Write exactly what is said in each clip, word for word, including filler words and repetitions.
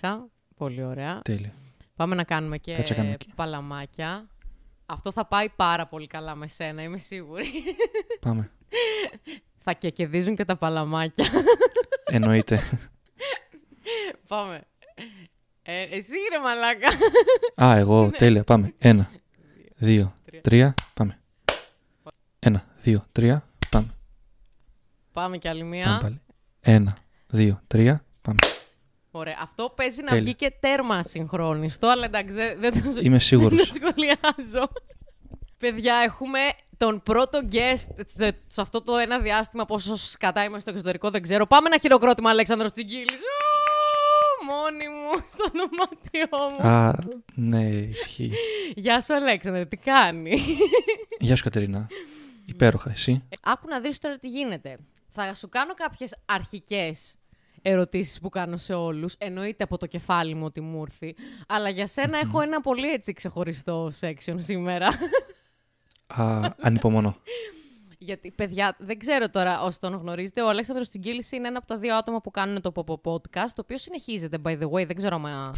κράτησα. Πολύ ωραία. Τέλεια. Πάμε να κάνουμε και κάνουμε παλαμάκια. Αυτό θα πάει πάρα πολύ καλά με σένα, είμαι σίγουρη. Πάμε. Θα και κερδίζουν και τα παλαμάκια. Εννοείται. Πάμε. Ε, εσύ ρε μαλάκα. Α, εγώ, τέλεια, πάμε. Ένα, δύο, τρία, πάμε. Ένα, δύο, τρία, πάμε. Πάμε κι άλλη μία. Πάμε πάλι. Ένα, δύο, τρία, πάμε. Ωραία. Αυτό παίζει τέλεια. Να βγει και τέρμα συγχρόνιστο, αλλά εντάξει, δεν, δεν το είμαι σίγουρος. Δεν το σχολιάζω. Παιδιά, έχουμε τον πρώτο guest σε αυτό το ένα διάστημα, πόσο σκατά είμαστε στο εξωτερικό, δεν ξέρω. Πάμε ένα χειροκρότημα, Αλέξανδρος Τσιγγίλης. Μόνη μου, στο δωμάτιό μου. Α, ναι, ισχύει. Γεια σου, Αλέξανδρε, τι κάνει? Γεια σου, Κατερίνα. Υπέροχα, εσύ. Άκου να δεις τώρα τι γίνεται. Θα σου κάνω κάποιες αρχικές ερωτήσεις που κάνω σε όλους. Εννοείται από το κεφάλι μου ότι μου ήρθε. Αλλά για σένα mm-hmm. έχω ένα πολύ έτσι ξεχωριστό section σήμερα. Α, ανυπομονώ. Γιατί, παιδιά, δεν ξέρω τώρα όσοι τον γνωρίζετε, ο Αλέξανδρος Τσιγγίλης είναι ένα από τα δύο άτομα που κάνουν το Popo Podcast, το οποίο συνεχίζεται, by the way, δεν ξέρω μα...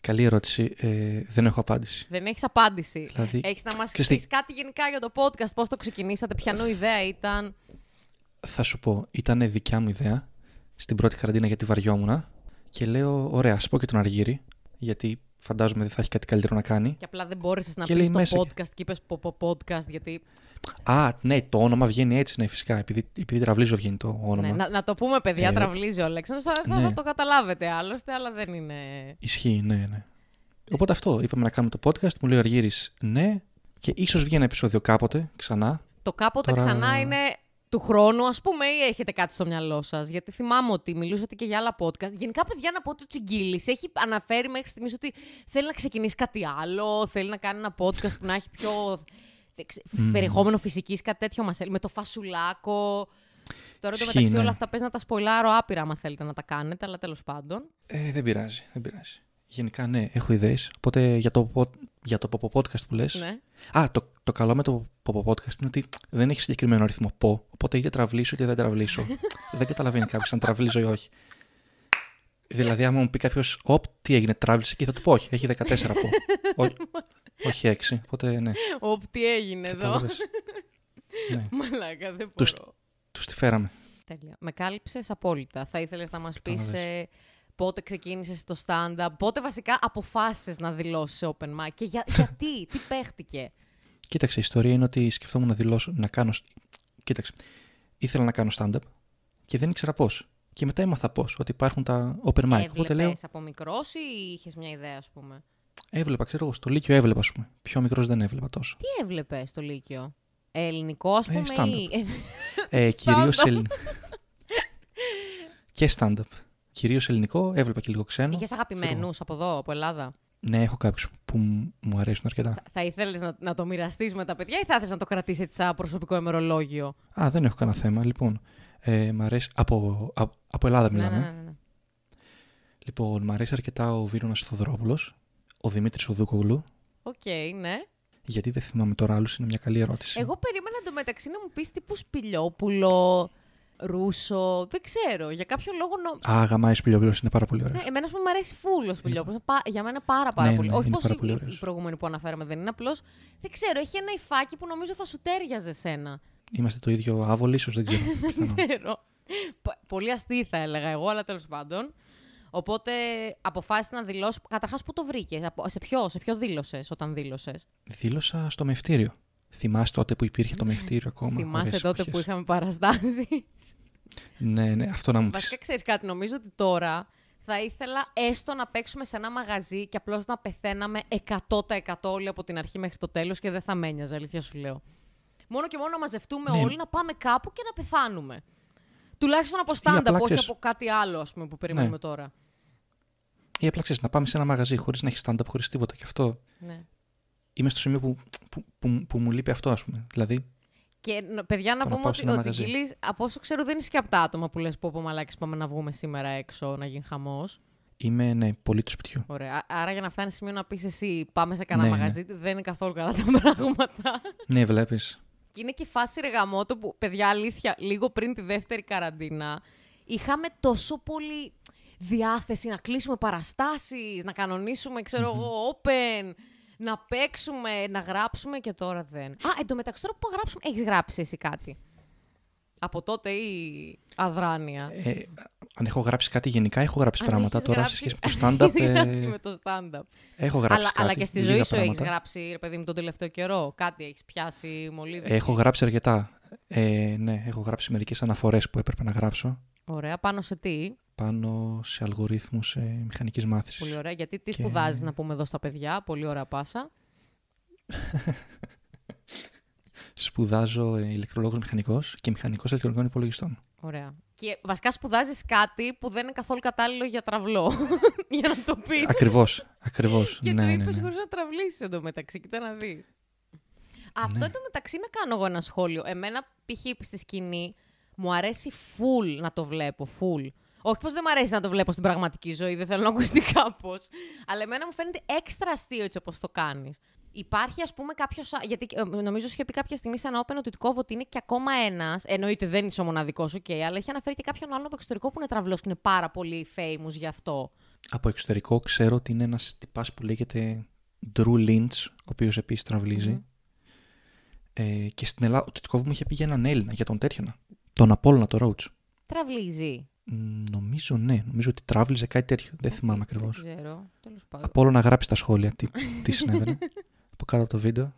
Καλή ερώτηση. Ε, δεν έχω απάντηση. Δεν έχεις απάντηση. Δηλαδή... Έχεις να μας πεις κάτι γενικά για το podcast, πώς το ξεκινήσατε, ποιανού ιδέα ήταν. Θα σου πω, ήταν δικιά μου ιδέα στην πρώτη καραντίνα γιατί βαριόμουν και λέω, ωραία, ας πω και τον Αργύρη, γιατί φαντάζομαι δεν θα έχει κάτι καλύτερο να κάνει. Και απλά δεν μπόρεσες να πεις το podcast και, και είπες Popo Podcast, γιατί... Α, ναι, το όνομα βγαίνει έτσι, ναι, φυσικά. Επειδή, επειδή τραυλίζω βγαίνει το όνομα. Ναι, να, να το πούμε, παιδιά, ε, τραυλίζει ο Αλέξανδρος. Θα, ναι. θα το καταλάβετε άλλωστε, αλλά δεν είναι. Ισχύει, ναι, ναι. Οπότε αυτό. Είπαμε να κάνουμε το podcast. Μου λέει ο Αργύρης, ναι. Και ίσως βγει ένα επεισόδιο κάποτε ξανά. Το κάποτε Τώρα... ξανά είναι του χρόνου, ας πούμε, ή έχετε κάτι στο μυαλό σας? Γιατί θυμάμαι ότι μιλούσατε και για άλλα podcast. Γενικά, παιδιά, να πω ότι ο Τσιγγίλης έχει αναφέρει μέχρι στιγμής ότι θέλει να ξεκινήσει κάτι άλλο. Θέλει να κάνει ένα podcast που να έχει πιο. Mm. Περιεχόμενο φυσικής, κάτι τέτοιο μας έλεγε. Με το φασουλάκο. Τώρα το μεταξύ ναι. όλα αυτά πες να τα σποιλάρω άπειρα, άμα θέλετε να τα κάνετε, αλλά τέλος πάντων. Ε, δεν πειράζει, δεν πειράζει. Γενικά, ναι, έχω ιδέες. Οπότε για το, για το Popo Podcast που λες. Ναι. Α, το, το καλό με το Popo Podcast είναι ότι δεν έχει συγκεκριμένο αριθμό Πο. Οπότε είτε τραυλίσω είτε δεν τραυλίσω. Δεν καταλαβαίνει κάποιος αν τραυλίζω ή όχι. Δηλαδή, άμα μου πει κάποιος, Ωπ, τι έγινε, τράβηξε εκεί, θα του πω, όχι, έχει δεκατέσσερα πω. Όχι έξι, οπότε ναι. Ωπ, τι έγινε εδώ. Ναι. Μαλάκα, δεν μπορώ. Τους, τους τη φέραμε. Τέλεια. Με κάλυψες απόλυτα. Θα ήθελες να μας πεις ε, πότε ξεκίνησες το stand-up, πότε βασικά αποφάσισες να δηλώσεις open mic και για, γιατί, τι παίχτηκε. Κοίταξε, η ιστορία είναι ότι σκεφτόμουν να δηλώσω, να κάνω. Κοίταξε, ήθελα να κάνω stand-up και δεν ήξερα πώς. Και μετά έμαθα πώς, ότι υπάρχουν τα open mic. Έβλεπες λέω... από μικρός ή είχες μια ιδέα, ας πούμε? Έβλεπα, ξέρω εγώ, στο Λύκειο έβλεπα, ας πούμε. Πιο μικρός δεν έβλεπα τόσο. Τι έβλεπες στο Λύκειο? Ελληνικό, ας πούμε, ε, ή... ε, κυρίως ελληνικό. Και stand-up. Κυρίως ελληνικό, έβλεπα και λίγο ξένο. Είχες αγαπημένους από εδώ, από Ελλάδα? Ναι, έχω κάποιους που μου αρέσουν αρκετά. Θα, θα ήθελες να, να το μοιραστείς με τα παιδιά ή θα ήθελες να το κρατήσεις έτσι σαν προσωπικό ημερολόγιο? Α, δεν έχω κανένα θέμα, λοιπόν. Ε, μ' αρέσει... από, από, από Ελλάδα μιλάμε. Ναι, ναι, ναι. Λοιπόν, μου αρέσει αρκετά ο Βύρωνας Θεοδωρόπουλος, ο Δημήτρης ο Δούκογλου. Οκ, okay, ναι. Γιατί δεν θυμάμαι τώρα άλλους, είναι μια καλή ερώτηση. Εγώ περίμενα εντωμεταξύ να μου πεις τύπου Σπηλιόπουλο, Ρούσο, δεν ξέρω. Για κάποιο λόγο. Νο... Α, γαμάει Σπηλιόπουλος, είναι πάρα πολύ ωραίος. Ναι, εμένα μου αρέσει φούλο Σπηλιόπουλος. Είναι... Για μένα πάρα πάρα ναι, πολύ. Ναι, όχι πως η προηγούμενη που αναφέραμε δεν είναι, απλώς δεν ξέρω. Έχει ένα υφάκι που νομίζω θα σου τέριαζε σένα. Είμαστε το ίδιο άβολοι, ίσως, δεν ξέρω. Δεν ξέρω. Πολύ αστή θα έλεγα εγώ, αλλά τέλος πάντων. Οπότε αποφάσισα να δηλώσω. Καταρχάς, πού το βρήκες, σε ποιο, σε ποιο δήλωσες όταν δήλωσες? Δήλωσα στο μευτήριο. Θυμάσαι τότε που υπήρχε το μευτήριο ακόμα? Θυμάσαι τότε που είχαμε παραστάσεις? Ναι, ναι, αυτό να μου πεις. Βασικά, ξέρεις κάτι, νομίζω ότι τώρα θα ήθελα έστω να παίξουμε σε ένα μαγαζί και απλώς να πεθαίναμε εκατό τοις εκατό όλοι από την αρχή μέχρι το τέλος και δεν θα με ένοιαζε, αλήθεια σου λέω. Μόνο και μόνο να μαζευτούμε ναι. όλοι, να πάμε κάπου και να πεθάνουμε. Τουλάχιστον από stand-up, όχι από κάτι άλλο, ας πούμε, που περιμένουμε ναι. τώρα. Ή απλά ξέρεις, να πάμε σε ένα μαγαζί χωρίς να έχει stand-up, χωρίς τίποτα. Και αυτό. Ναι. Είμαι στο σημείο που, που, που, που μου λείπει αυτό, ας πούμε. Δηλαδή. Και παιδιά, να πούμε ότι ο Τσιγγίλης, από όσο ξέρω, δεν είσαι και από τα άτομα που λες πω, πω μαλάκες, πάμε να βγούμε σήμερα έξω, να γίνει χαμός. Είμαι, ναι, πολύ του σπιτιού. Ωραία. Άρα για να φτάνει σημείο να πεις εσύ, πάμε σε κανένα ναι, μαγαζί, ναι. δεν είναι καθόλου καλά τα πράγματα. Ναι, βλέπεις. Και είναι και φάση ρε γαμότο που, παιδιά, αλήθεια, λίγο πριν τη δεύτερη καραντίνα, είχαμε τόσο πολύ διάθεση να κλείσουμε παραστάσεις, να κανονίσουμε, ξέρω εγώ, open, να παίξουμε, να γράψουμε και τώρα δεν. Α, εντωμεταξύ τώρα που θα γράψουμε, έχεις γράψει εσύ κάτι από τότε ή αδράνεια? Ε, αν έχω γράψει κάτι γενικά, έχω γράψει αν πράγματα τώρα γράψει... σε σχέση με το stand-up. Έχεις γράψει με το stand-up. Έχω γράψει αλλά, κάτι. Αλλά και στη ζωή σου έχεις γράψει, ρε παιδί μου, τον τελευταίο καιρό. Κάτι έχεις πιάσει μολύβι. Έχω γράψει αρκετά. Ε, ναι, έχω γράψει μερικές αναφορές που έπρεπε να γράψω. Ωραία. Πάνω σε τι? Πάνω σε αλγορίθμους ε, μηχανικής μάθησης. Πολύ ωραία. Γιατί τι και... σπουδάζεις, να πούμε εδώ στα παιδιά? Πολύ ωραία πάσα. Σπουδάζω ηλεκτρολόγος μηχανικός και μηχανικός ηλεκτρονικών υπολογιστών. Ωραία. Και βασικά σπουδάζεις κάτι που δεν είναι καθόλου κατάλληλο για τραυλό. Για να το πεις. Ακριβώς. Ακριβώς. Και ναι, το είπες ναι, ναι. χωρίς να τραυλήσεις εντωμεταξύ. Κοίτα να δεις. Αυτό εντωμεταξύ να κάνω εγώ ένα σχόλιο. Εμένα, π.χ. στη σκηνή, μου αρέσει full να το βλέπω. Full. Όχι πως δεν μου αρέσει να το βλέπω στην πραγματική ζωή, δεν θέλω να ακουστεί κάπως. Αλλά εμένα μου φαίνεται έξτρα αστείο έτσι όπως το κάνεις. Υπάρχει, ας πούμε, κάποιος. Γιατί νομίζω είχε πει κάποια στιγμή σε ένα open ότι του κόβω ότι είναι και ακόμα ένας. Εννοείται δεν είσαι ο μοναδικός, οκ, okay, αλλά είχε αναφέρει και κάποιον άλλον από εξωτερικό που είναι τραυλός και είναι πάρα πολύ famous γι' αυτό. Από εξωτερικό ξέρω ότι είναι ένας τυπάς που λέγεται Drew Lynch, ο οποίος επίσης τραυλίζει. Mm-hmm. Ε, και στην Ελλάδα, ο Τιτκόβου μου είχε πει για έναν Έλληνα, για τον τέτοιον. Τον Απόλλωνα, το Roach. Τραυλίζει. Νομίζω ναι, νομίζω ότι τραύλιζε κάτι τέτοιο. Δεν θυμάμαι ακριβώς. Δεν ξέρω. Τέλος πάντων. Από όλο να γράψει τα σχόλια τι, τι συνέβαινε. Από κάτω από το βίντεο.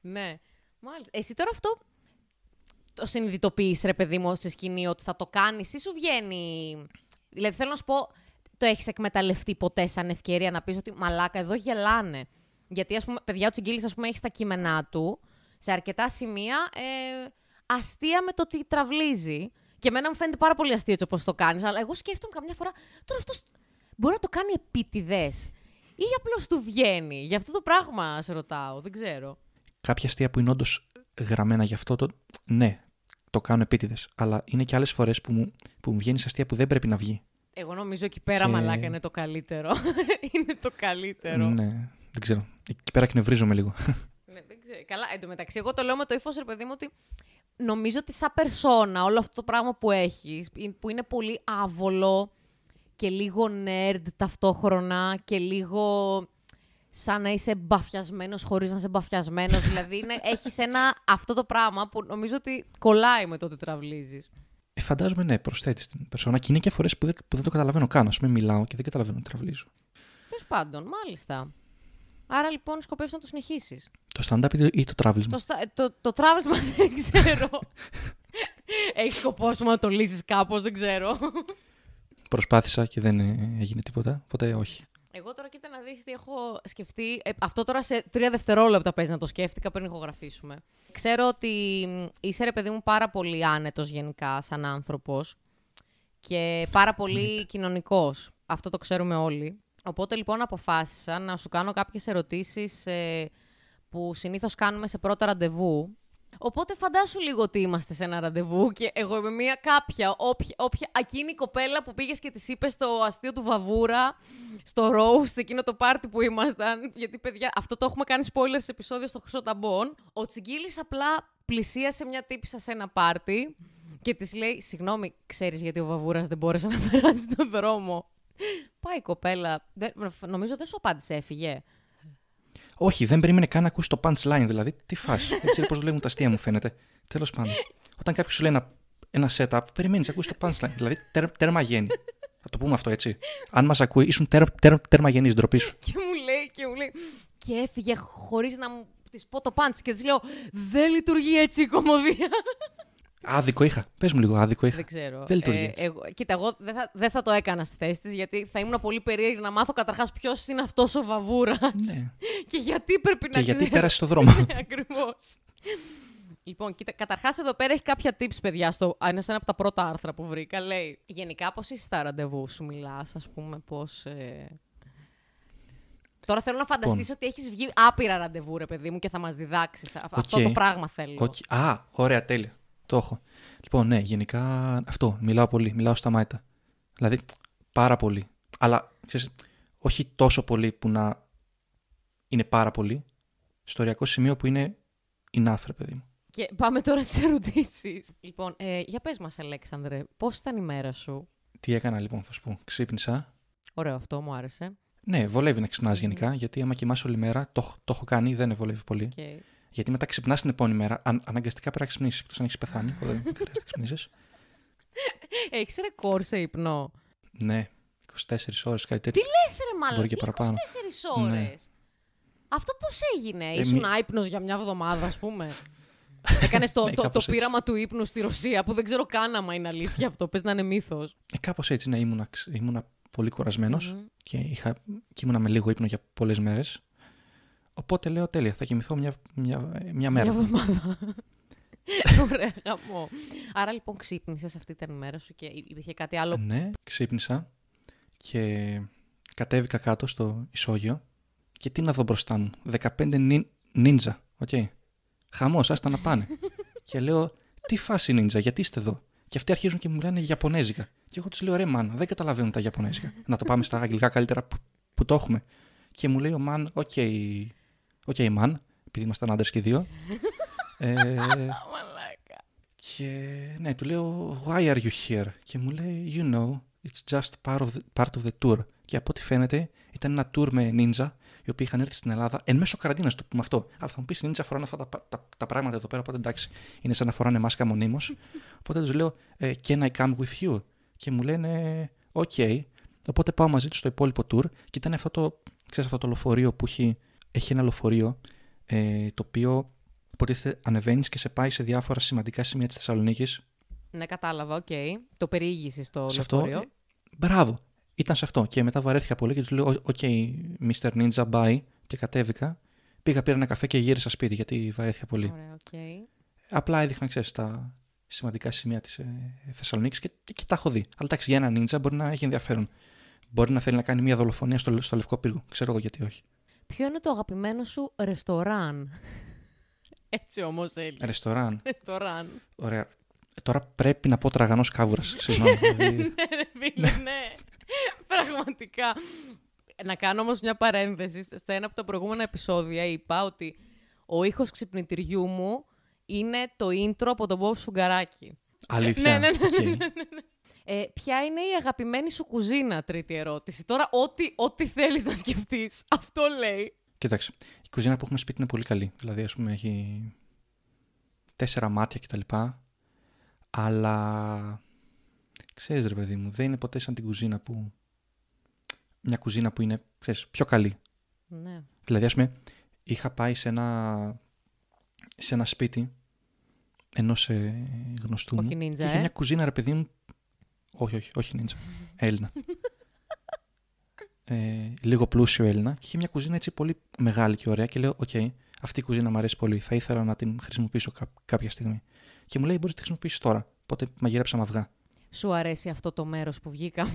Ναι. Μάλιστα. Εσύ τώρα αυτό το συνειδητοποιείς, ρε παιδί μου, στη σκηνή ότι θα το κάνεις ή σου βγαίνει? Δηλαδή θέλω να σου πω, το έχεις εκμεταλλευτεί ποτέ σαν ευκαιρία να πεις ότι μαλάκα, εδώ γελάνε? Γιατί ας πούμε, παιδιά, ο Τσιγγίλης, ας πούμε, έχει στα κείμενά του σε αρκετά σημεία ε, αστεία με το ότι τραυλίζει. Και εμένα μου φαίνεται πάρα πολύ αστείο έτσι όπως το κάνεις, αλλά εγώ σκέφτομαι καμιά φορά, τώρα αυτός μπορεί να το κάνει επίτηδες ή απλώς του βγαίνει? Γι' αυτό το πράγμα σε ρωτάω, δεν ξέρω. Κάποια αστεία που είναι όντως γραμμένα γι' αυτό, το... ναι, το κάνω επίτηδες. Αλλά είναι και άλλες φορές που μου, που μου βγαίνει σε αστεία που δεν πρέπει να βγει. Εγώ νομίζω εκεί πέρα και... μαλάκα είναι το καλύτερο. Είναι το καλύτερο. Ναι, δεν ξέρω. Εκεί πέρα εκνευρίζομαι λίγο. Ναι, δεν ξέρω. Καλά, εντωμεταξύ, εγώ το λέω με το ύφος, ρε παιδί μου, ότι. Νομίζω ότι σαν περσόνα όλο αυτό το πράγμα που έχεις, που είναι πολύ άβολο και λίγο nerd ταυτόχρονα και λίγο σαν να είσαι εμπαφιασμένος χωρίς να είσαι εμπαφιασμένος, δηλαδή είναι, έχεις ένα αυτό το πράγμα που νομίζω ότι κολλάει με το ότι τραυλίζεις. Ε, φαντάζομαι ναι, προσθέτεις την περσόνα και είναι και φορές που δεν, που δεν το καταλαβαίνω καν, ας πούμε μιλάω και δεν καταλαβαίνω ότι τραυλίζω. Τέλος πάντων, μάλιστα. Άρα λοιπόν σκοπεύεις να το συνεχίσεις. Το stand-up ή το τραύλισμα? Το, το, το τραύλισμα δεν ξέρω. Έχεις σκοπό, ας πούμε, να το λύσεις κάπως, δεν ξέρω. Προσπάθησα και δεν έγινε τίποτα, ποτέ όχι. Εγώ τώρα κοίτα να δεις τι έχω σκεφτεί. Ε, αυτό τώρα σε τρία δευτερόλεπτα παίζει να το σκέφτηκα πριν ηχογραφήσουμε. Ξέρω ότι είσαι, ρε παιδί μου, πάρα πολύ άνετος γενικά σαν άνθρωπος και πάρα πολύ κοινωνικός. Αυτό το ξέρουμε όλοι. Οπότε λοιπόν αποφάσισα να σου κάνω κάποιες ερωτήσεις ε, που συνήθως κάνουμε σε πρώτα ραντεβού. Οπότε φαντάσου λίγο ότι είμαστε σε ένα ραντεβού και εγώ είμαι μία κάποια, όποια, όποια εκείνη η κοπέλα που πήγες και της είπες το αστείο του Βαβούρα στο roast, εκείνο το πάρτι που ήμασταν. Γιατί παιδιά, αυτό το έχουμε κάνει spoiler σε επεισόδιο στο Χρυσό Ταμπόν. Ο Τσιγγίλης απλά πλησίασε μια τύπισσα σε ένα πάρτι και της λέει «Συγγνώμη, ξέρεις γιατί ο Βαβούρας δεν μπόρεσε να περάσει τον δρόμο?» Πάει η κοπέλα. Δεν, νομίζω δεν σου απάντησε, έφυγε. Όχι, δεν περίμενε καν να ακούσει το punchline, δηλαδή. Τι φάση. Δεν ξέρει πώς δουλεύουν τα αστεία, μου φαίνεται. Τέλος πάντων. Όταν κάποιος σου λέει ένα, ένα setup, περιμένεις να ακούσει το punchline. Δηλαδή, τέρ, τέρμα γέννη. Θα το πούμε αυτό έτσι. Αν μας ακούει, ήσουν τέρ, τέρ, τέρμα γέννη, ντροπή σου. Και μου λέει, και μου λέει. Και έφυγε χωρίς να μου της πω το punch. Και της λέω, δεν λειτουργεί έτσι η κομμωδία. Άδικο είχα. Πες μου λίγο, άδικο είχα. Δεν ξέρω. Δεν λειτουργεί. Ε, κοίτα, εγώ δεν θα, δεν θα το έκανα στη θέση της, γιατί θα ήμουν πολύ περίεργη να μάθω καταρχάς ποιος είναι αυτός ο Βαβούρας. Ναι. Και γιατί πρέπει και να. Και γιατί πέρασε το δρόμο. Ναι, ακριβώς. Λοιπόν, κοίτα, καταρχάς εδώ πέρα έχει κάποια tips, παιδιά. Στο, είναι σε ένα από τα πρώτα άρθρα που βρήκα. Λέει γενικά πώς είσαι στα ραντεβού, σου μιλάς, ας πούμε, πώς. Ε... Τώρα θέλω να φανταστείς bon. ότι έχεις βγει άπειρα ραντεβού, ρε παιδί μου, και θα μας διδάξεις. Okay. Αυτό το πράγμα θέλω. Okay. Α, ωραία, τέλεια. Το έχω. Λοιπόν, ναι, γενικά αυτό. Μιλάω πολύ. Μιλάω στα μάιτα. Δηλαδή, πάρα πολύ. Αλλά, ξέρεις, όχι τόσο πολύ που να είναι πάρα πολύ. Ιστοριακό σημείο που είναι enough, ρε παιδί μου. Και πάμε τώρα στις ερωτήσεις. Λοιπόν, ε, για πες μας, Αλέξανδρε, πώς ήταν η μέρα σου? Τι έκανα λοιπόν, θα σου πω. Ξύπνησα. Ωραίο, αυτό μου άρεσε. Ναι, βολεύει να ξυπνάς γενικά, mm. γιατί άμα κοιμάσαι όλη μέρα, το, το έχω κάνει, δεν βολεύει πολύ. Okay. Γιατί μετά ξυπνάς την επόμενη μέρα, αν, αναγκαστικά πρέπει να ξυπνήσεις, εκτός αν έχεις πεθάνει, δεν χρειάζεται να ξυπνήσεις. Έχεις ρεκόρ σε ύπνο. Ναι, είκοσι τέσσερις ώρες, κάτι τέτοιο. Τι λες ρε μαλάκα, είκοσι τέσσερις ώρες. Ναι. Αυτό πώς έγινε, ε, ήσουν μη... άυπνος για μια εβδομάδα, ας πούμε. Έκανες το, ναι, το, το πείραμα του ύπνου στη Ρωσία, που δεν ξέρω καν άμα είναι αλήθεια αυτό, πες να είναι μύθος. Ε, κάπως έτσι, ναι, ήμουνα, ήμουνα πολύ κουρασμένος mm-hmm. και, είχα, και ήμουνα με λίγο ύπνο για πολλές μέρες. Οπότε λέω τέλεια, θα κοιμηθώ μια, μια, μια μέρα. Μια εβδομάδα. Ωραία, χαμό. Άρα λοιπόν ξύπνησες αυτή την ημέρα σου και υπήρχε κάτι άλλο. Ναι, ξύπνησα και κατέβηκα κάτω στο ισόγειο και τι να δω μπροστά μου. δεκαπέντε νι, νίντζα, οκ. Okay. Χαμός, άστα να πάνε. Και λέω, τι φάση νίντζα, γιατί είστε εδώ. Και αυτοί αρχίζουν και μου μιλάνε Ιαπωνέζικα. Και εγώ τους λέω, ρε μάνα, δεν καταλαβαίνουν τα Ιαπωνέζικα. Να το πάμε στα αγγλικά καλύτερα που, που το έχουμε. Και μου λέει ο Μαν, οκ, okay, okay, Μαν, επειδή ήμασταν άντρες και δύο. ε, και ναι, του λέω, why are you here? Και μου λέει, you know, it's just part of the, part of the tour. Και από ό,τι φαίνεται, ήταν ένα tour με νίντζα, οι οποίοι είχαν έρθει στην Ελλάδα, εν μέσω καραντίνας, το πούμε αυτό. Αλλά θα μου πεις, νίντζα φοράνε αυτά τα, τα, τα, τα πράγματα εδώ πέρα, οπότε εντάξει, είναι σαν να φοράνε μάσκα μονίμως. Οπότε τους λέω, can I come with you? Και μου λένε, ok. Οπότε πάω μαζί τους στο υπόλοιπο tour και ήταν αυτό το, ξέρεις, αυτό το λεωφορείο που έχει, έχει ένα λεωφορείο ε, το οποίο υποτίθεται ανεβαίνεις και σε πάει σε διάφορα σημαντικά σημεία της Θεσσαλονίκης. Ναι, κατάλαβα, οκ. Okay. Το περιήγησες στο λεωφορείο. Ε, μπράβο, ήταν σε αυτό. Και μετά βαρέθηκα πολύ και τους λέω, οκ, okay, μίστερ Ninja, bye. Και κατέβηκα. Πήγα, πήρα ένα καφέ και γύρισα σπίτι γιατί βαρέθηκα πολύ. Ωραία, okay. Απλά έδειχνα, ξέρεις, τα σημαντικά σημεία της ε, Θεσσαλονίκης και, και τα έχω δει. Αλλά εντάξει, για ένα Ninja μπορεί να έχει ενδιαφέρον. Μπορεί να θέλει να κάνει μια δολοφονία στο, στο Λευκό Πύργο. Ξέρω εγώ γιατί όχι. Ποιο είναι το αγαπημένο σου ρεστοράν? Έτσι όμως έλεγε. Ρεστοράν. Ρεστοράν. Ωραία. Τώρα πρέπει να πω τραγανός κάβουρας. Συγγνώμη. Ναι, ναι, ναι. Πραγματικά. Να κάνω όμως μια παρένθεση. Στα ένα από τα προηγούμενα επεισόδια είπα ότι ο ήχος ξυπνητηριού μου είναι το intro από τον Bob Σουγκαράκη. Αλήθεια. Ναι, ναι, ναι, ναι, ναι. Ε, ποια είναι η αγαπημένη σου κουζίνα, τρίτη ερώτηση. Τώρα, ό,τι, ό,τι θέλεις να σκεφτείς, αυτό λέει. Κοίταξε, η κουζίνα που έχουμε σπίτι είναι πολύ καλή. Δηλαδή, ας πούμε, έχει τέσσερα μάτια κτλ. Αλλά, ξέρεις ρε παιδί μου, δεν είναι ποτέ σαν την κουζίνα που... Μια κουζίνα που είναι, ξέρεις, πιο καλή. Ναι. Δηλαδή, ας πούμε, είχα πάει σε ένα, σε ένα σπίτι ενός ε, γνωστού μου. Όχι νίντζα, και είχε ε? μια κουζίνα, ρε παιδί μου. Όχι, όχι, όχι νίντζα. Έλληνα. ε, λίγο πλούσιο Έλληνα. Και είχε μια κουζίνα έτσι πολύ μεγάλη και ωραία. Και λέω: Οκ, okay, αυτή η κουζίνα μου αρέσει πολύ. Θα ήθελα να την χρησιμοποιήσω κά- κάποια στιγμή. Και μου λέει: Μπορείς να τη χρησιμοποιήσεις τώρα. Οπότε μαγειρέψαμε αυγά. Σου αρέσει αυτό το μέρος που βγήκαμε?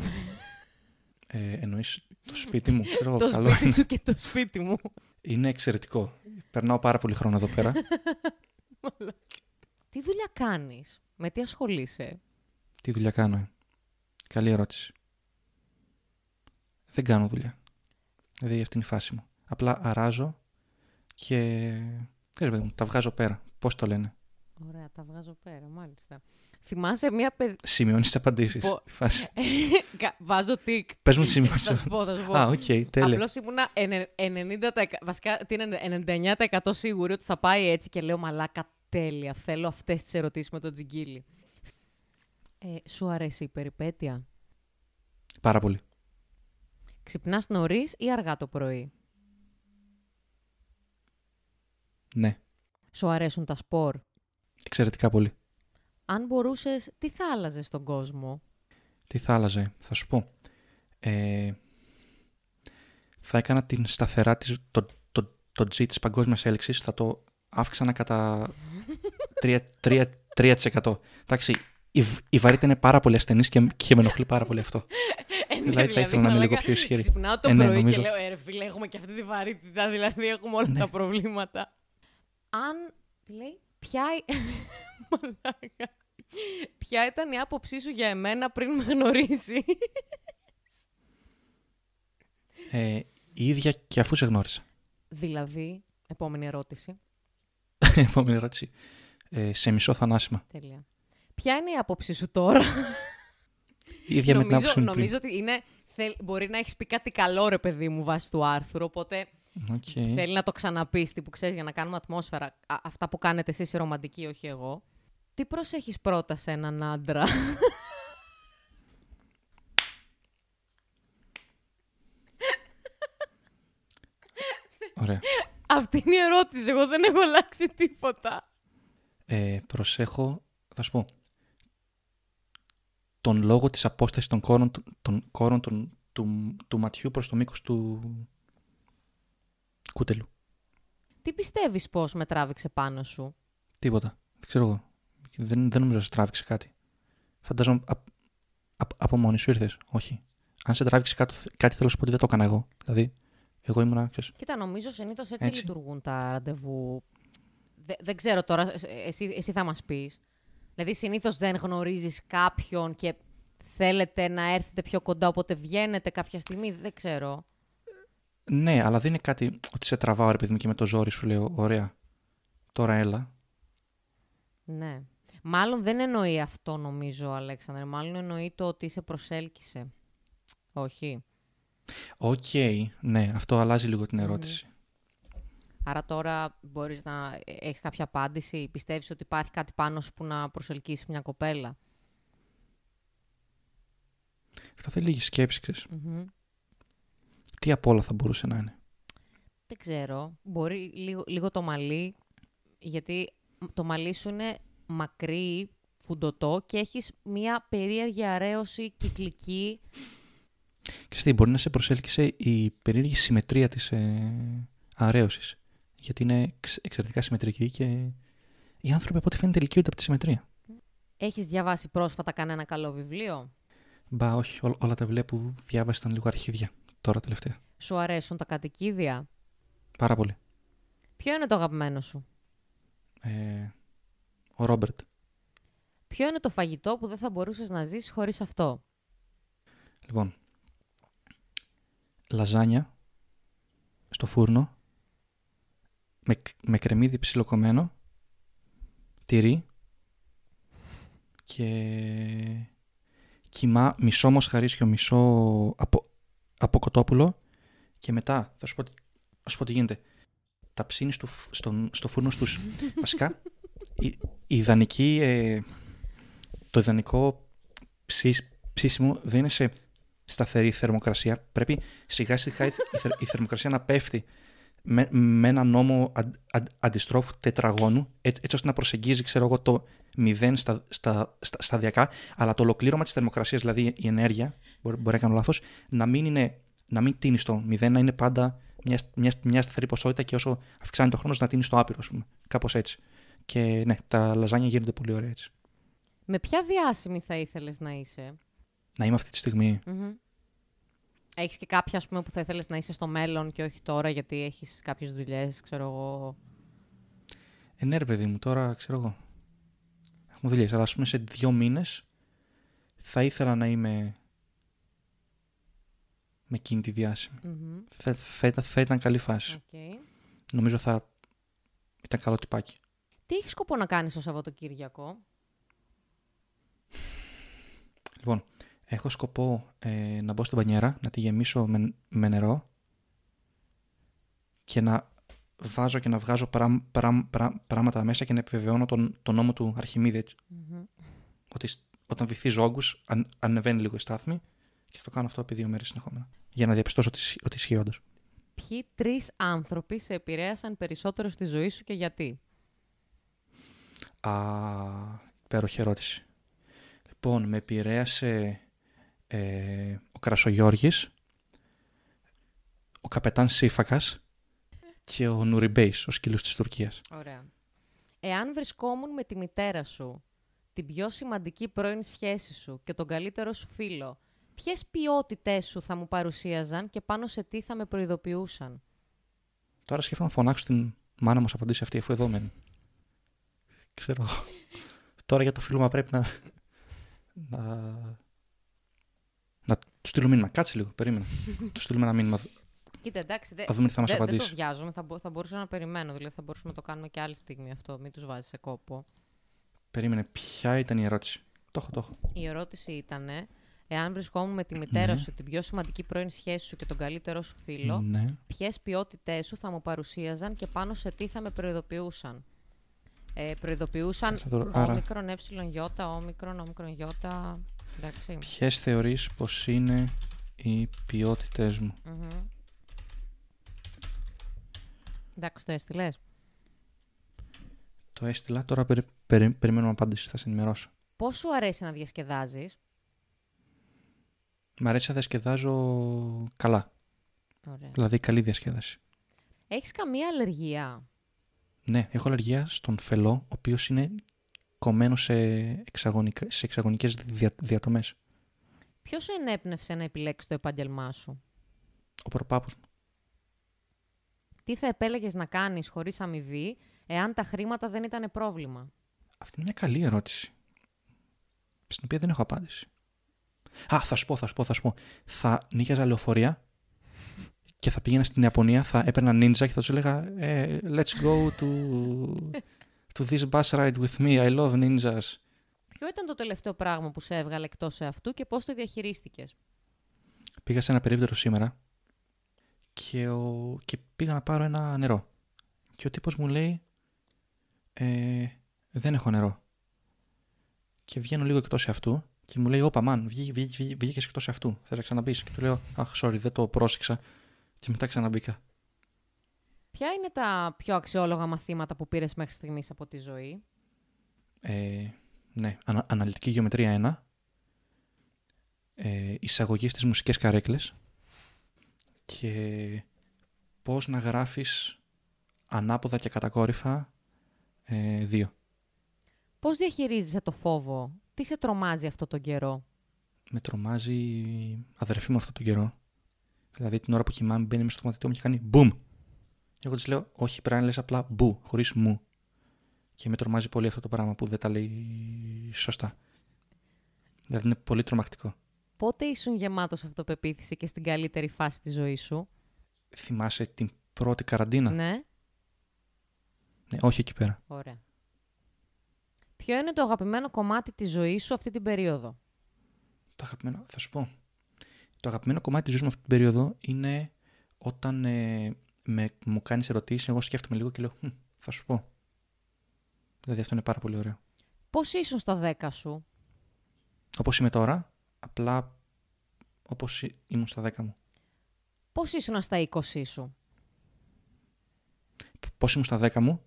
ε, Εννοείς το σπίτι μου. Ξέρω, το καλό σπίτι είναι. Σου και το σπίτι μου. Είναι εξαιρετικό. Περνάω πάρα πολύ χρόνο εδώ πέρα. Τι δουλειά κάνεις? Με τι ασχολείσαι? Τι δουλειά κάνω, ε? Καλή ερώτηση. Δεν κάνω δουλειά. Δηλαδή αυτή είναι η φάση μου. Απλά αράζω και ξέρεις παιδί μου, τα βγάζω πέρα. Πώς το λένε. Ωραία, τα βγάζω πέρα, μάλιστα. Θυμάσαι μία παιδί... Σημειώνεις τις απαντήσεις. Πο... Τη φάση. Βάζω τικ. Πες μου τις σημειώσεις. Θα σου πω, θα σου πω. Α, οκ, okay, τέλεια. Απλώς ήμουνα ενενήντα τοις εκατό, βασικά, ενενήντα εννέα τοις εκατό σίγουρη ότι θα πάει έτσι και λέω μαλάκα τέλεια. Θέλω αυτές τις ερωτήσεις με τον Τσιγγίλη. Ε, σου αρέσει η περιπέτεια? Πάρα πολύ. Ξυπνάς νωρίς ή αργά το πρωί? Ναι. Σου αρέσουν τα σπορ? Εξαιρετικά πολύ. Αν μπορούσες, τι θα άλλαζες στον κόσμο? Τι θα άλλαζε, θα σου πω. Ε, θα έκανα την σταθερά της, το, το, το, το G της παγκόσμιας έλξης, θα το αύξανα κατά τρία τοις εκατό. Εντάξει, Η, η βαρύτητα είναι πάρα πολύ ασθενής και, και με ενοχλεί πάρα πολύ αυτό. ε, δηλαδή, δηλαδή θα ήθελα να είμαι λίγο πιο ισχυρή. Ξυπνάω το ε, ναι, πρωί νομίζω. Και λέω, ε, ρε φίλε, έχουμε και αυτή τη βαρύτητα, δηλαδή έχουμε όλα ναι. τα προβλήματα. Αν, λέει, ποια... Μαλάκα. Ποια ήταν η άποψή σου για εμένα πριν με γνωρίσεις? ε, η ίδια και αφού σε γνώρισα. Δηλαδή, επόμενη ερώτηση. επόμενη ερώτηση. Ε, σε μισό θανάσιμα. Τέλεια. Ποια είναι η άποψή σου τώρα? η ίδια νομίζω, με την άποψη. Νομίζω ότι είναι, θέλ, μπορεί να έχεις πει κάτι καλό, ρε παιδί μου, βάσει του άρθρου, οπότε okay. θέλει να το ξαναπείς, τι που ξέρεις, για να κάνουμε ατμόσφαιρα. Α, αυτά που κάνετε εσείς οι ρομαντικοί, όχι εγώ. Τι προσέχεις πρώτα σε έναν άντρα? Ωραία. Αυτή είναι η ερώτηση, εγώ δεν έχω αλλάξει τίποτα. Ε, προσέχω, θα σου πω, τον λόγο της απόστασης των κόρων, των, κόρων των, του, του ματιού προς το μήκος του κούτελου. Τι πιστεύεις πως με τράβηξε πάνω σου? Τίποτα, δεν ξέρω εγώ. Δεν, δεν νομίζω να σε τράβηξε κάτι. Φαντάζομαι α, α, από μόνη σου ήρθες, όχι. Αν σε τράβηξε κάτι, κάτι θέλω να σου πω ότι δεν το έκανα εγώ, δηλαδή. Εγώ ήμουν, ξέρεις. Κοίτα, νομίζω συνήθως έτσι, έτσι λειτουργούν τα ραντεβού. Δε, δεν ξέρω τώρα, εσύ, εσύ θα μας πεις. Δηλαδή, συνήθως δεν γνωρίζεις κάποιον και θέλετε να έρθετε πιο κοντά, οπότε βγαίνετε κάποια στιγμή, δεν ξέρω. Ναι, αλλά δεν είναι κάτι ότι σε τραβάω, ρε παιδί μου, και με το ζόρι σου λέω, ωραία, τώρα έλα. Ναι. Μάλλον δεν εννοεί αυτό, νομίζω, Αλέξανδρε. Μάλλον εννοεί το ότι σε προσέλκυσε. Όχι. Οκ, okay, ναι, αυτό αλλάζει λίγο την ερώτηση. Mm. Άρα τώρα μπορείς να έχεις κάποια απάντηση, πιστεύεις ότι υπάρχει κάτι πάνω σου που να προσελκύσει μια κοπέλα? Αυτό θέλει λίγη σκέψη, ξέρεις. Mm-hmm. Τι απ' όλα θα μπορούσε να είναι? Δεν ξέρω, μπορεί λίγο, λίγο το μαλλί, γιατί το μαλλί σου είναι μακρύ, φουντωτό και έχεις μια περίεργη αρέωση κυκλική. Ξέρετε, μπορεί να σε προσέλκυσε η περίεργη συμμετρία της ε, αρέωσης. Γιατί είναι εξαιρετικά συμμετρική και οι άνθρωποι από ό,τι φαίνεται ελκύονται από τη συμμετρία. Έχεις διαβάσει πρόσφατα κανένα καλό βιβλίο? Μπα, όχι. Ό, όλα τα βιβλία που διάβασα ήταν λίγο αρχίδια τώρα τελευταία. Σου αρέσουν τα κατοικίδια? Πάρα πολύ. Ποιο είναι το αγαπημένο σου? Ε, ο Ρόμπερτ. Ποιο είναι το φαγητό που δεν θα μπορούσες να ζήσεις χωρίς αυτό? Λοιπόν. Λαζάνια στο φούρνο, με, με κρεμμύδι ψιλοκομμένο, τυρί και κιμά, μισό μοσχαρίσιο, μισό από, από κοτόπουλο και μετά, θα σου πω, θα σου πω τι γίνεται, τα ψήνεις στο, στο, στο φούρνο στους. Βασικά, η, η ιδανική, ε, το ιδανικό ψήσ, ψήσιμο δεν είναι σε σταθερή θερμοκρασία. Πρέπει σιγά σιγά η, θε, η θερμοκρασία να πέφτει με, με έναν νόμο αν, αν, αντιστρόφου τετραγώνου, έτσι, έτσι ώστε να προσεγγίζει, ξέρω εγώ, το μηδέν στα, στα, στα, σταδιακά, αλλά το ολοκλήρωμα της θερμοκρασίας, δηλαδή η ενέργεια, μπορεί, μπορεί να κάνω λάθος, να μην, είναι, να μην τίνει στο μηδέν, να είναι πάντα μια, μια, μια σταθερή ποσότητα και όσο αυξάνει το χρόνος να τίνει στο άπειρο, ας πούμε. Κάπως έτσι. Και ναι, τα λαζάνια γίνονται πολύ ωραία έτσι. Με ποια διάσημη θα ήθελες να είσαι? Να είμαι αυτή τη στιγμή. Mm-hmm. Έχεις και κάποια, ας πούμε, που θα ήθελες να είσαι στο μέλλον και όχι τώρα, γιατί έχεις κάποιες δουλειές, ξέρω εγώ. Ε, ναι, ρε παιδί μου, τώρα ξέρω εγώ. Έχουμε δουλειές, αλλά ας πούμε σε δύο μήνες θα ήθελα να είμαι με εκείνη τη διάσημη. Mm-hmm. Θα, θα, ήταν, θα ήταν καλή φάση. Okay. Νομίζω θα ήταν καλό τυπάκι. Τι έχεις σκοπό να κάνεις το Σαββατοκύριακο? Λοιπόν, έχω σκοπό ε, να μπω στην μπανιέρα, να τη γεμίσω με, με νερό και να βάζω και να βγάζω πρά, πρά, πρά, πράγματα μέσα και να επιβεβαιώνω τον, τον νόμο του Αρχιμίδη. Mm-hmm. Ότι όταν βυθίζω όγκους, αν, ανεβαίνει λίγο η στάθμη και θα το κάνω αυτό επί δύο μέρες συνεχόμενα. Για να διαπιστώσω ότι, ότι ισχύει όντως. Ποιοι τρεις άνθρωποι σε επηρέασαν περισσότερο στη ζωή σου και γιατί? Α, υπέροχη ερώτηση. Λοιπόν, με επηρέασε ε, ο Κρασογιώργης, ο Καπετάν Σύφακας και ο Νουριμπέης, ο σκύλος της Τουρκίας. Ωραία. Εάν βρισκόμουν με τη μητέρα σου, την πιο σημαντική πρώην σχέση σου και τον καλύτερο σου φίλο, ποιες ποιότητες σου θα μου παρουσίαζαν και πάνω σε τι θα με προειδοποιούσαν? Τώρα σκέφτομαι να φωνάξω την μάνα μου, απαντήσει αυτή, αφού εδώ μένει. Ξέρω. Τώρα για το φίλο μου πρέπει να... Να... να του στείλω μήνυμα. Κάτσε λίγο, περίμενα. Του στείλουμε ένα μήνυμα. Κοίτα, εντάξει, δε, θα δούμε τι θα μας δε, απαντήσει. Δεν το βιάζομαι, θα, μπο, θα μπορούσα να περιμένω. Δηλαδή θα μπορούσαμε να το κάνουμε και άλλη στιγμή αυτό. Μην τους βάζεις σε κόπο. Περίμενε, ποια ήταν η ερώτηση? Το έχω, το έχω. Η ερώτηση ήταν εάν βρισκόμουν με τη μητέρα ναι. σου, την πιο σημαντική πρώην σχέση σου και τον καλύτερό σου φίλο, ναι. ποιες ποιότητές σου θα μου παρουσίαζαν και πάνω σε τι θα με προειδοποιούσαν. Ε, προειδοποιούσαν όμικρον, έψιλον, γιώτα, όμικρον, όμικρον, γιώτα. Ποιες θεωρείς πως είναι οι ποιότητές μου. Mm-hmm. Εντάξει, το έστειλες. Το έστειλα, τώρα περι, περι, περιμένουμε απάντηση, θα σε ενημερώσω. Πώς σου αρέσει να διασκεδάζεις? Μ' αρέσει να διασκεδάζω καλά. Ωραία. Δηλαδή καλή διασκέδαση. Έχεις καμία αλλεργία? Ναι, έχω αλλεργία στον φελό, ο οποίος είναι κομμένο σε, εξαγωνικ... σε εξαγωνικές δια... διατομές. Ποιος ενέπνευσε να επιλέξεις το επάγγελμά σου? Ο προπάπους μου. Τι θα επέλεγες να κάνεις χωρίς αμοιβή, εάν τα χρήματα δεν ήταν πρόβλημα? Αυτή είναι μια καλή ερώτηση, στην οποία δεν έχω απάντηση. Α, θα σου πω, θα σου πω, θα σου πω. Θα νοικιάζα λεωφορεία και θα πήγαινα στην Ιαπωνία, θα έπαιρνα νίντζα και θα τους έλεγα eh, let's go to... to this bus ride with me, I love ninjas. Ποιο ήταν το τελευταίο πράγμα που σε έβγαλε εκτός αυτού και πώς το διαχειρίστηκες? Πήγα σε ένα περίπτερο σήμερα και, ο... και πήγα να πάρω ένα νερό. Και ο τύπος μου λέει ε, δεν έχω νερό. Και βγαίνω λίγο εκτός αυτού και μου λέει όπα μαν, βγήκες εκτός αυτού, θες να ξαναμπείς? Και του λέω αχ, sorry, δεν το πρόσεξα και μετά ξαναμπήκα. Ποια είναι τα πιο αξιόλογα μαθήματα που πήρες μέχρι στιγμής από τη ζωή? Ε, ναι, ανα, αναλυτική γεωμετρία ένα, ε, εισαγωγή στις μουσικές καρέκλες και πώς να γράφεις ανάποδα και κατακόρυφα ε, δύο. Πώς διαχειρίζεσαι το φόβο? Τι σε τρομάζει αυτό τον καιρό? Με τρομάζει η αδερφή μου αυτό τον καιρό. Δηλαδή την ώρα που κοιμάμαι μπαίνει μες στο δωματιό μου και κάνει μπουμ. Εγώ της λέω όχι, πρέπει να λες απλά μπου, χωρίς μου. Και με τρομάζει πολύ αυτό το πράγμα που δεν τα λέει σωστά. Δηλαδή είναι πολύ τρομακτικό. Πότε ήσουν γεμάτος αυτοπεποίθηση και στην καλύτερη φάση της ζωής σου? Θυμάσαι την πρώτη καραντίνα? Ναι. Ναι, όχι εκεί πέρα. Ωραία. Ποιο είναι το αγαπημένο κομμάτι της ζωής σου αυτή την περίοδο? Το αγαπημένο, θα σου πω. Το αγαπημένο κομμάτι της ζωής μου αυτή την περίοδο είναι όταν ε, με, μου κάνεις ερωτήσεις, εγώ σκέφτομαι λίγο και λέω θα σου πω. Δηλαδή αυτό είναι πάρα πολύ ωραίο. Πώς ήσουν στα δέκα σου? Όπως είμαι τώρα, απλά όπως ήμουν στα δέκα μου. Πώς ήσουν στα είκοσι σου? Πώς ήμουν στα δέκα μου,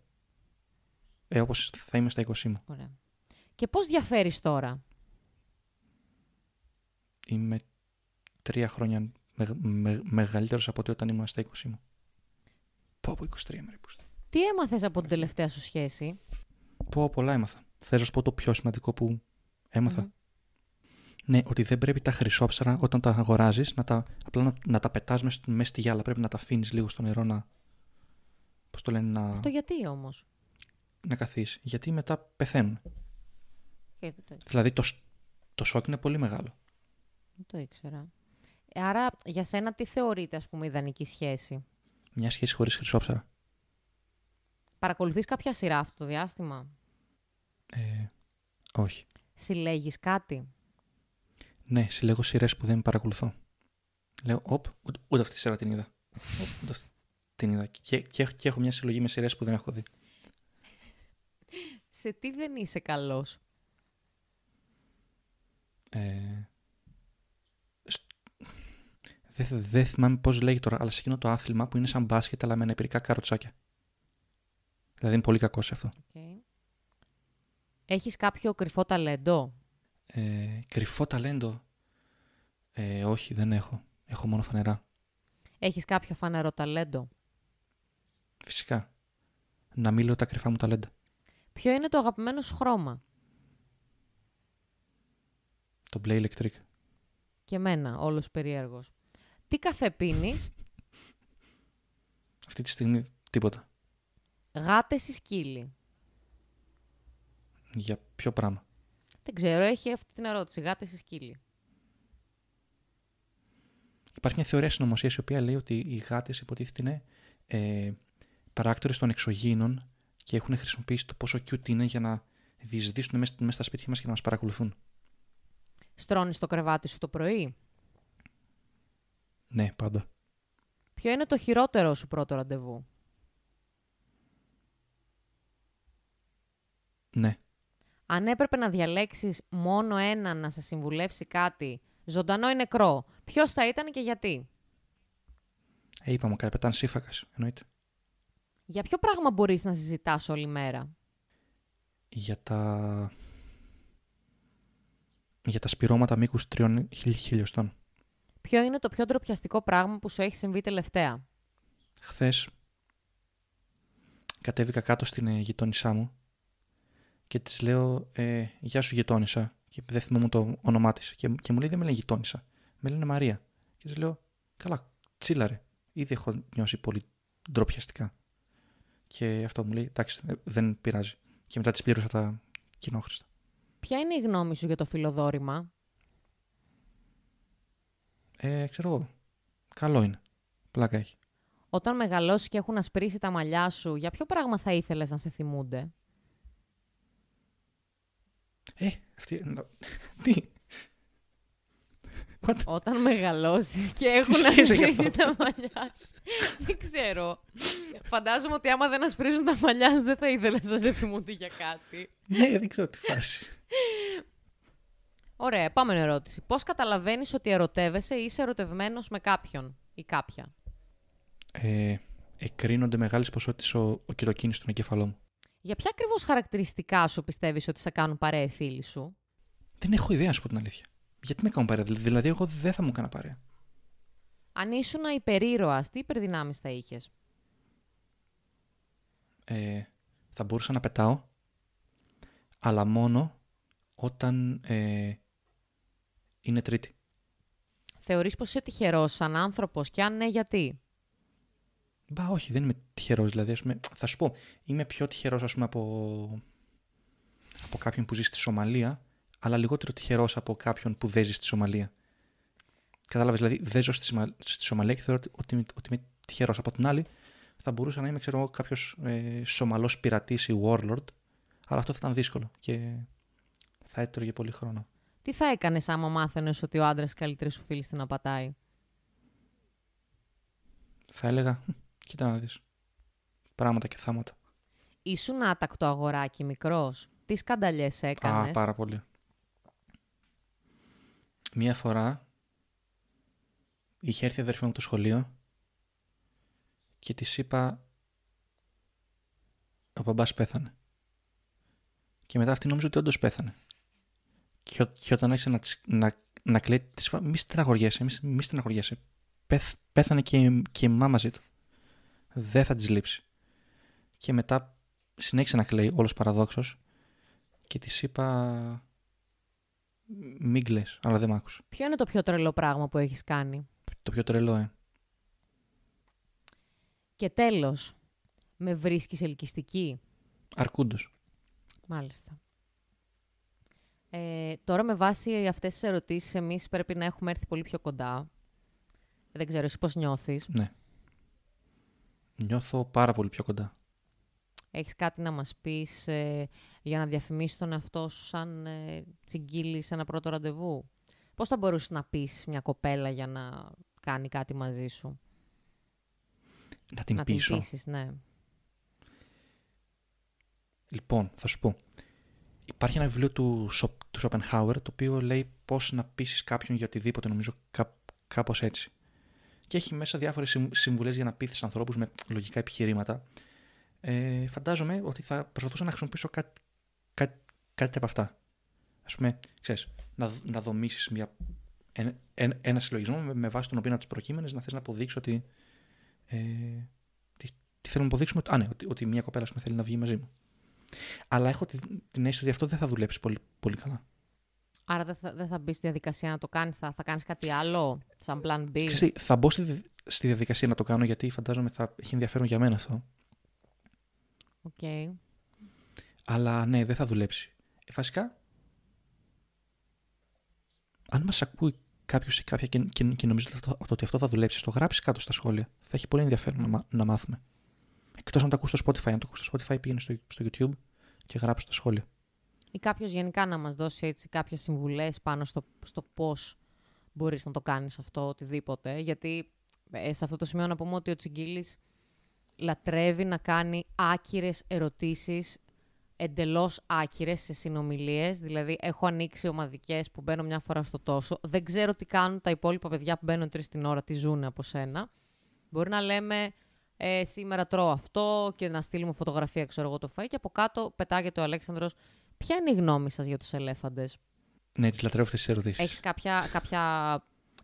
ε, όπως θα είμαι στα είκοσι μου. Ωραία. Και πώς διαφέρεις τώρα? Είμαι τρία χρόνια με, με, μεγαλύτερος από ό,τι όταν ήμουν στα είκοσι μου. Πω από είκοσι τρία μερίπου. Τι έμαθες από την τελευταία σου σχέση? Πω πολλά έμαθα. Θέλω να σου πω το πιο σημαντικό που έμαθα. Mm-hmm. Ναι, ότι δεν πρέπει τα χρυσόψαρα όταν τα αγοράζεις να τα, απλά να, να τα πετάς μέσα, μέσα στη γυάλα. Πρέπει να τα αφήνεις λίγο στο νερό να... Πώς το λένε, να... Αυτό γιατί όμως? Να καθίσει. Γιατί μετά πεθαίνουν. Και το δηλαδή το, το σοκ είναι πολύ μεγάλο. Δεν το ήξερα. Άρα για σένα τι θεωρείται ας πούμε ιδανική σχέση? Μια σχέση χωρίς χρυσόψαρα. Παρακολουθείς κάποια σειρά αυτό το διάστημα? Ε, όχι. Συλλέγεις κάτι? Ναι, συλλέγω σειρές που δεν παρακολουθώ. Λέω, οπ, ούτε, ούτε αυτή τη σειρά την είδα. Οπ, ούτε αυτή την είδα. Και, και, και έχω μια συλλογή με σειρές που δεν έχω δει. Σε τι δεν είσαι καλός? Ε, σ... Δεν δε θυμάμαι πώς λέγει τώρα, αλλά σε εκείνο το άθλημα που είναι σαν μπάσκετ, αλλά με ανεπηρικά καροτσάκια. Δηλαδή είναι πολύ κακό σε αυτό. Okay. Έχεις κάποιο κρυφό ταλέντο? Ε, κρυφό ταλέντο? Ε, όχι, δεν έχω. Έχω μόνο φανερά. Έχεις κάποιο φανερό ταλέντο? Φυσικά. Να μην λέω τα κρυφά μου ταλέντα. Ποιο είναι το αγαπημένο σου χρώμα? Το μπλε ηλεκτρικ. Και εμένα, όλος περίεργος. Τι καφέ πίνεις? Αυτή τη στιγμή τίποτα. Γάτες ή σκύλοι? Για ποιο πράγμα? Δεν ξέρω, έχει αυτή την ερώτηση. Γάτες ή σκύλοι. Υπάρχει μια θεωρία συνωμοσίας η οποία λέει ότι οι γάτες υποτίθεται είναι ε, παράκτορες των εξωγήινων και έχουν χρησιμοποιήσει το πόσο cute είναι για να διεισδύσουν μέσα στα σπίτια μας και να μας παρακολουθούν. Στρώνεις το κρεβάτι σου το πρωί? Ναι, πάντα. Ποιο είναι το χειρότερο σου πρώτο ραντεβού? Ναι. Αν έπρεπε να διαλέξεις μόνο έναν να σε συμβουλεύσει κάτι, ζωντανό ή νεκρό, ποιος θα ήταν και γιατί? Ε, είπα μου κάτι, ήταν σύφακας, εννοείται. Για ποιο πράγμα μπορείς να συζητάς όλη μέρα? Για τα... για τα σπυρώματα μήκους τριών χιλιοστών. Ποιο είναι το πιο ντροπιαστικό πράγμα που σου έχει συμβεί τελευταία? Χθες κατέβηκα κάτω στην ε, γειτόνισά μου και της λέω ε, «Γεια σου γειτόνισσα» και δεν θυμόμουν το όνομά της και, και μου λέει «Δεν με λένε γειτόνισσα, με λένε Μαρία». Και της λέω «Καλά, τσίλαρε, ήδη έχω νιώσει πολύ ντροπιαστικά». Και αυτό μου λέει «Εντάξει, δεν πειράζει». Και μετά της πλήρωσα τα κοινόχρηστα. Ποια είναι η γνώμη σου για το φιλοδόρημα? Ε, ξέρω εγώ. Καλό είναι. Πλάκα έχει. Όταν μεγαλώσεις και έχουν ασπρίσει τα μαλλιά σου, για ποιο πράγμα θα ήθελες να σε θυμούνται? Ε, αυτή... Τι... What? Όταν μεγαλώσεις και έχουν ασπρίσει τα μαλλιά σου. Δεν ξέρω. Φαντάζομαι ότι άμα δεν ασπρίζουν τα μαλλιά σου δεν θα ήθελες να σε θυμούνται για κάτι. Ναι, δεν ξέρω τι φάση. Ωραία, επόμενη ερώτηση. Πώς καταλαβαίνεις ότι ερωτεύεσαι ή είσαι ερωτευμένος με κάποιον ή κάποια? Ε, εκρίνονται μεγάλες ποσότητες ο, ο κυροκίνης στον εγκέφαλό μου. Για ποια ακριβώς χαρακτηριστικά σου πιστεύεις ότι σε κάνουν παρέα οι φίλοι σου? Δεν έχω ιδέα, να σου πω την αλήθεια. Γιατί με κάνουν παρέα, δηλαδή εγώ δεν θα μου έκανα παρέα. Αν ήσουν υπερήρωας, τι υπερδυνάμεις θα είχες? Ε, θα μπορούσα να πετάω, αλλά μόνο όταν ε, είναι τρίτη. Θεωρείς πως είσαι τυχερός σαν άνθρωπος και αν ναι, γιατί? Μπα, όχι, δεν είμαι τυχερός. Δηλαδή, ας πούμε, θα σου πω, είμαι πιο τυχερός ας πούμε, από, από κάποιον που ζει στη Σομαλία, αλλά λιγότερο τυχερός από κάποιον που δεν ζει στη Σομαλία. Κατάλαβες, δηλαδή, δεν ζω στη, Σομα... στη Σομαλία και θεωρώ ότι, ότι, ότι είμαι τυχερός. Από την άλλη, θα μπορούσα να είμαι, ξέρω, κάποιος ε, Σομαλός πειρατής ή warlord, αλλά αυτό θα ήταν δύσκολο και θα έτρωγε πολύ χρόνο. Τι θα έκανες άμα μάθαινες ότι ο άντρας καλύτερη σου φίλη την απατάει? Θα έλεγα, κοίτα να δεις, πράγματα και θάματα. Ήσουν άτακτο αγοράκι μικρός. Τι σκανταλιές έκανες? Α, πάρα πολύ. Μία φορά είχε έρθει η αδερφή μου από το σχολείο και της είπα ο μπαμπάς πέθανε. Και μετά αυτή νόμιζε ότι όντως πέθανε. Και, ό, και όταν άρχισε να, να, να κλαίει, της είπα μη στεναχωριέσαι, μη, μη στεναχωριέσαι. Πέθ, πέθανε και, και η μαμά μαζί του. Δεν θα της λείψει. Και μετά συνέχισε να κλαίει όλος παραδόξος και της είπα μην κλαις, αλλά δεν μ' άκουσε. Ποιο είναι το πιο τρελό πράγμα που έχεις κάνει? Το πιο τρελό, ε. Και τέλος, με βρίσκεις ελκυστική? Αρκούντος. Μάλιστα. Ε, τώρα με βάση αυτές τις ερωτήσεις εμείς πρέπει να έχουμε έρθει πολύ πιο κοντά. Δεν ξέρω, εσύ πώς νιώθεις? Ναι. Νιώθω πάρα πολύ πιο κοντά. Έχεις κάτι να μας πεις ε, για να διαφημίσεις τον εαυτό σου σαν ε, Τσιγγίλη σε ένα πρώτο ραντεβού? Πώς θα μπορούσες να πεις μια κοπέλα για να κάνει κάτι μαζί σου? Να την πείσω. Να την πείσεις, ναι. Λοιπόν, θα σου πω. Υπάρχει ένα βιβλίο του Σοπενχάουερ, το οποίο λέει πώς να πείσεις κάποιον για οτιδήποτε, νομίζω κά, κάπως έτσι. Και έχει μέσα διάφορες συμβουλές για να πείθεις ανθρώπους με λογικά επιχειρήματα. Ε, φαντάζομαι ότι θα προσπαθούσα να χρησιμοποιήσω κά, κά, κάτι από αυτά. Ας πούμε, ξέρεις, να, να δομήσεις μια, εν, εν, ένα συλλογισμό με, με βάση τον οποίο τις προκείμενες να θες να αποδείξω ότι... Ε, τι, τι θέλουμε να αποδείξουμε? Α, ναι, ότι, ότι μια κοπέλα ας πούμε, θέλει να βγει μαζί μου. Αλλά έχω την αίσθηση ότι αυτό δεν θα δουλέψει πολύ, πολύ καλά. Άρα δεν θα, δε θα μπει στη διαδικασία να το κάνεις, θα, θα κάνεις κάτι άλλο, σαν plan B. Ξέρεις, θα μπω στη, στη διαδικασία να το κάνω γιατί φαντάζομαι θα έχει ενδιαφέρον για μένα αυτό. Οκ. Okay. Αλλά ναι, δεν θα δουλέψει. Ε, βασικά, αν μας ακούει κάποιος ή κάποια και, και, και νομίζω ότι αυτό θα δουλέψει, το γράψεις κάτω στα σχόλια. Θα έχει πολύ ενδιαφέρον mm. να, να μάθουμε. Εκτός να το ακούς στο Spotify. Αν το ακούς στο Spotify, πήγαινε στο, στο YouTube και γράψε τα σχόλια. ή κάποιος γενικά να μας δώσει έτσι κάποιες συμβουλές πάνω στο, στο πώς μπορείς να το κάνεις αυτό, οτιδήποτε. Γιατί ε, σε αυτό το σημείο να πούμε ότι ο Τσιγγίλης λατρεύει να κάνει άκυρες ερωτήσεις, εντελώς άκυρες σε συνομιλίες. Δηλαδή, έχω ανοίξει ομαδικές που μπαίνω μια φορά στο τόσο. Δεν ξέρω τι κάνουν τα υπόλοιπα παιδιά που μπαίνουν τρεις την ώρα, τι ζουν από σένα. Μπορεί να λέμε ε, σήμερα τρώω αυτό και να στείλουμε φωτογραφία, ξέρω εγώ, το φαΐ. Και από κάτω πετάγεται ο Αλέξανδρος. Ποια είναι η γνώμη σας για τους ελέφαντες? Ναι, τις λατρεύω αυτές τις ερωτήσεις. Έχεις κάποια, κάποια,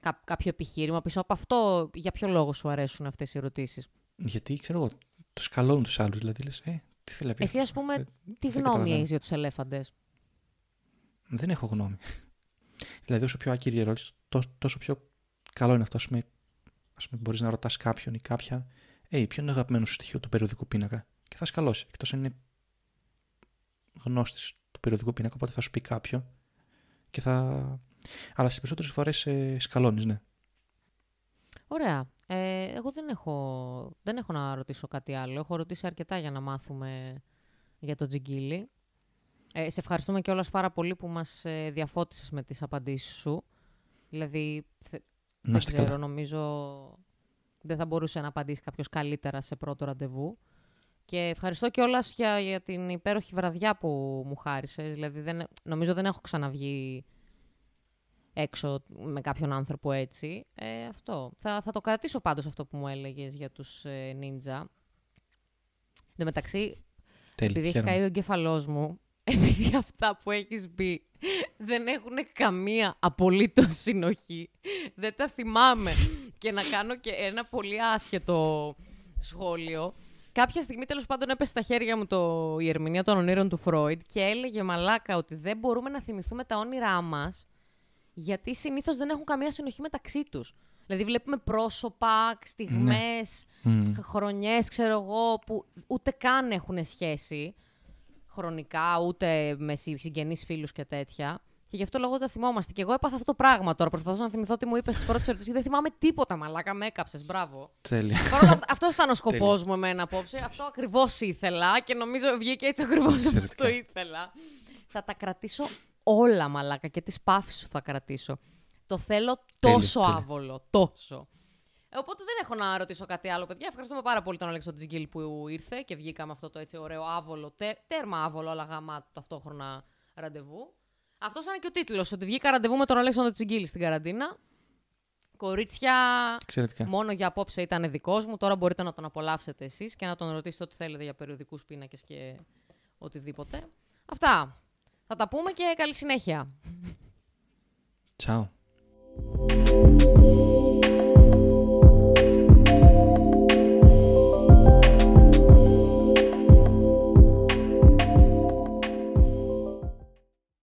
κά, κάποιο επιχείρημα πίσω από αυτό? Για ποιο λόγο σου αρέσουν αυτές οι ερωτήσεις? Γιατί, ξέρω εγώ, τους καλώνουν τους άλλους. Δηλαδή, λες, ε, τι θέλει να πει. Εσύ, ας πούμε, ε, τι γνώμη έχεις για τους ελέφαντες? Δεν έχω γνώμη. Δηλαδή, όσο πιο άκυρη η ερώτηση, τόσο, τόσο πιο καλό είναι αυτό. Ας πούμε, πούμε μπορείς να ρωτάς κάποιον ή κάποια, ε, ποιο είναι το αγαπημένο σου στοιχείο του περιοδικού πίνακα? Και θα σκαλώσει. Εκτός αν είναι γνώστης του περιοδικού πίνακα, οπότε θα σου πει κάποιο. Και θα... Αλλά στις περισσότερες φορές ε, σκαλώνεις, ναι. Ωραία. Ε, εγώ δεν έχω, δεν έχω να ρωτήσω κάτι άλλο. Έχω ρωτήσει αρκετά για να μάθουμε για τον Τσιγγίλη. Ε, σε ευχαριστούμε κιόλας πάρα πολύ που μας ε, διαφώτισες με τις απαντήσεις σου. Δηλαδή, θε, δεν ξέρω, καλά. Νομίζω δεν θα μπορούσε να απαντήσει κάποιος καλύτερα σε πρώτο ραντεβού. Και ευχαριστώ κιόλας για, για την υπέροχη βραδιά που μου χάρισες. Δηλαδή, δεν, νομίζω δεν έχω ξαναβγεί έξω με κάποιον άνθρωπο έτσι. Ε, αυτό. Θα, θα το κρατήσω πάντως αυτό που μου έλεγες για τους ε, νίντζα. Εν τω μεταξύ, Τέλει, επειδή χαίρομαι. Έχει καεί ο εγκεφαλός μου, επειδή αυτά που έχεις πει δεν έχουν καμία απολύτως συνοχή, δεν τα θυμάμαι και να κάνω και ένα πολύ άσχετο σχόλιο. Κάποια στιγμή, τέλος πάντων, έπεσε στα χέρια μου το... η ερμηνεία των ονείρων του Φρόιντ και έλεγε μαλάκα ότι δεν μπορούμε να θυμηθούμε τα όνειρά μας, γιατί συνήθως δεν έχουν καμία συνοχή μεταξύ τους. Δηλαδή, βλέπουμε πρόσωπα, στιγμές, ναι. χρονιές, ξέρω εγώ, που ούτε καν έχουν σχέση χρονικά, ούτε με συγγενείς φίλους και τέτοια. Και γι' αυτό λόγο τα θυμόμαστε. Και εγώ έπαθα αυτό το πράγμα τώρα. Προσπαθώ να θυμηθώ τι μου είπες στις πρώτες ερωτήσεις. Δεν θυμάμαι τίποτα, μαλάκα. Με έκαψες. Μπράβο. Τέλεια. Αυτός ήταν ο σκοπός μου εμένα απόψε. Αυτό ακριβώς ήθελα και νομίζω βγήκε έτσι ακριβώς όπως το ήθελα. Θα τα κρατήσω όλα, μαλάκα. Και τις παύσεις σου θα κρατήσω. Το θέλω τόσο άβολο. Τόσο. Οπότε δεν έχω να ρωτήσω κάτι άλλο, παιδιά. Ευχαριστούμε πάρα πολύ τον Αλέξανδρο Τσιγγίλη που ήρθε και βγήκαμε αυτό το έτσι ωραίο άβολο, τέρμα άβολο, αλλά γαμάτο ταυτόχρονα ραντεβού. Αυτό ήταν και ο τίτλος, ότι βγήκα ραντεβού με τον Αλέξανδρο Τσιγγίλη στην καραντίνα. Κορίτσια, εξαιρετικά. Μόνο για απόψε ήταν δικός μου. Τώρα μπορείτε να τον απολαύσετε εσείς και να τον ρωτήσετε ό,τι θέλετε για περιοδικούς πίνακες και οτιδήποτε. Αυτά. Θα τα πούμε και καλή συνέχεια. Τσάου.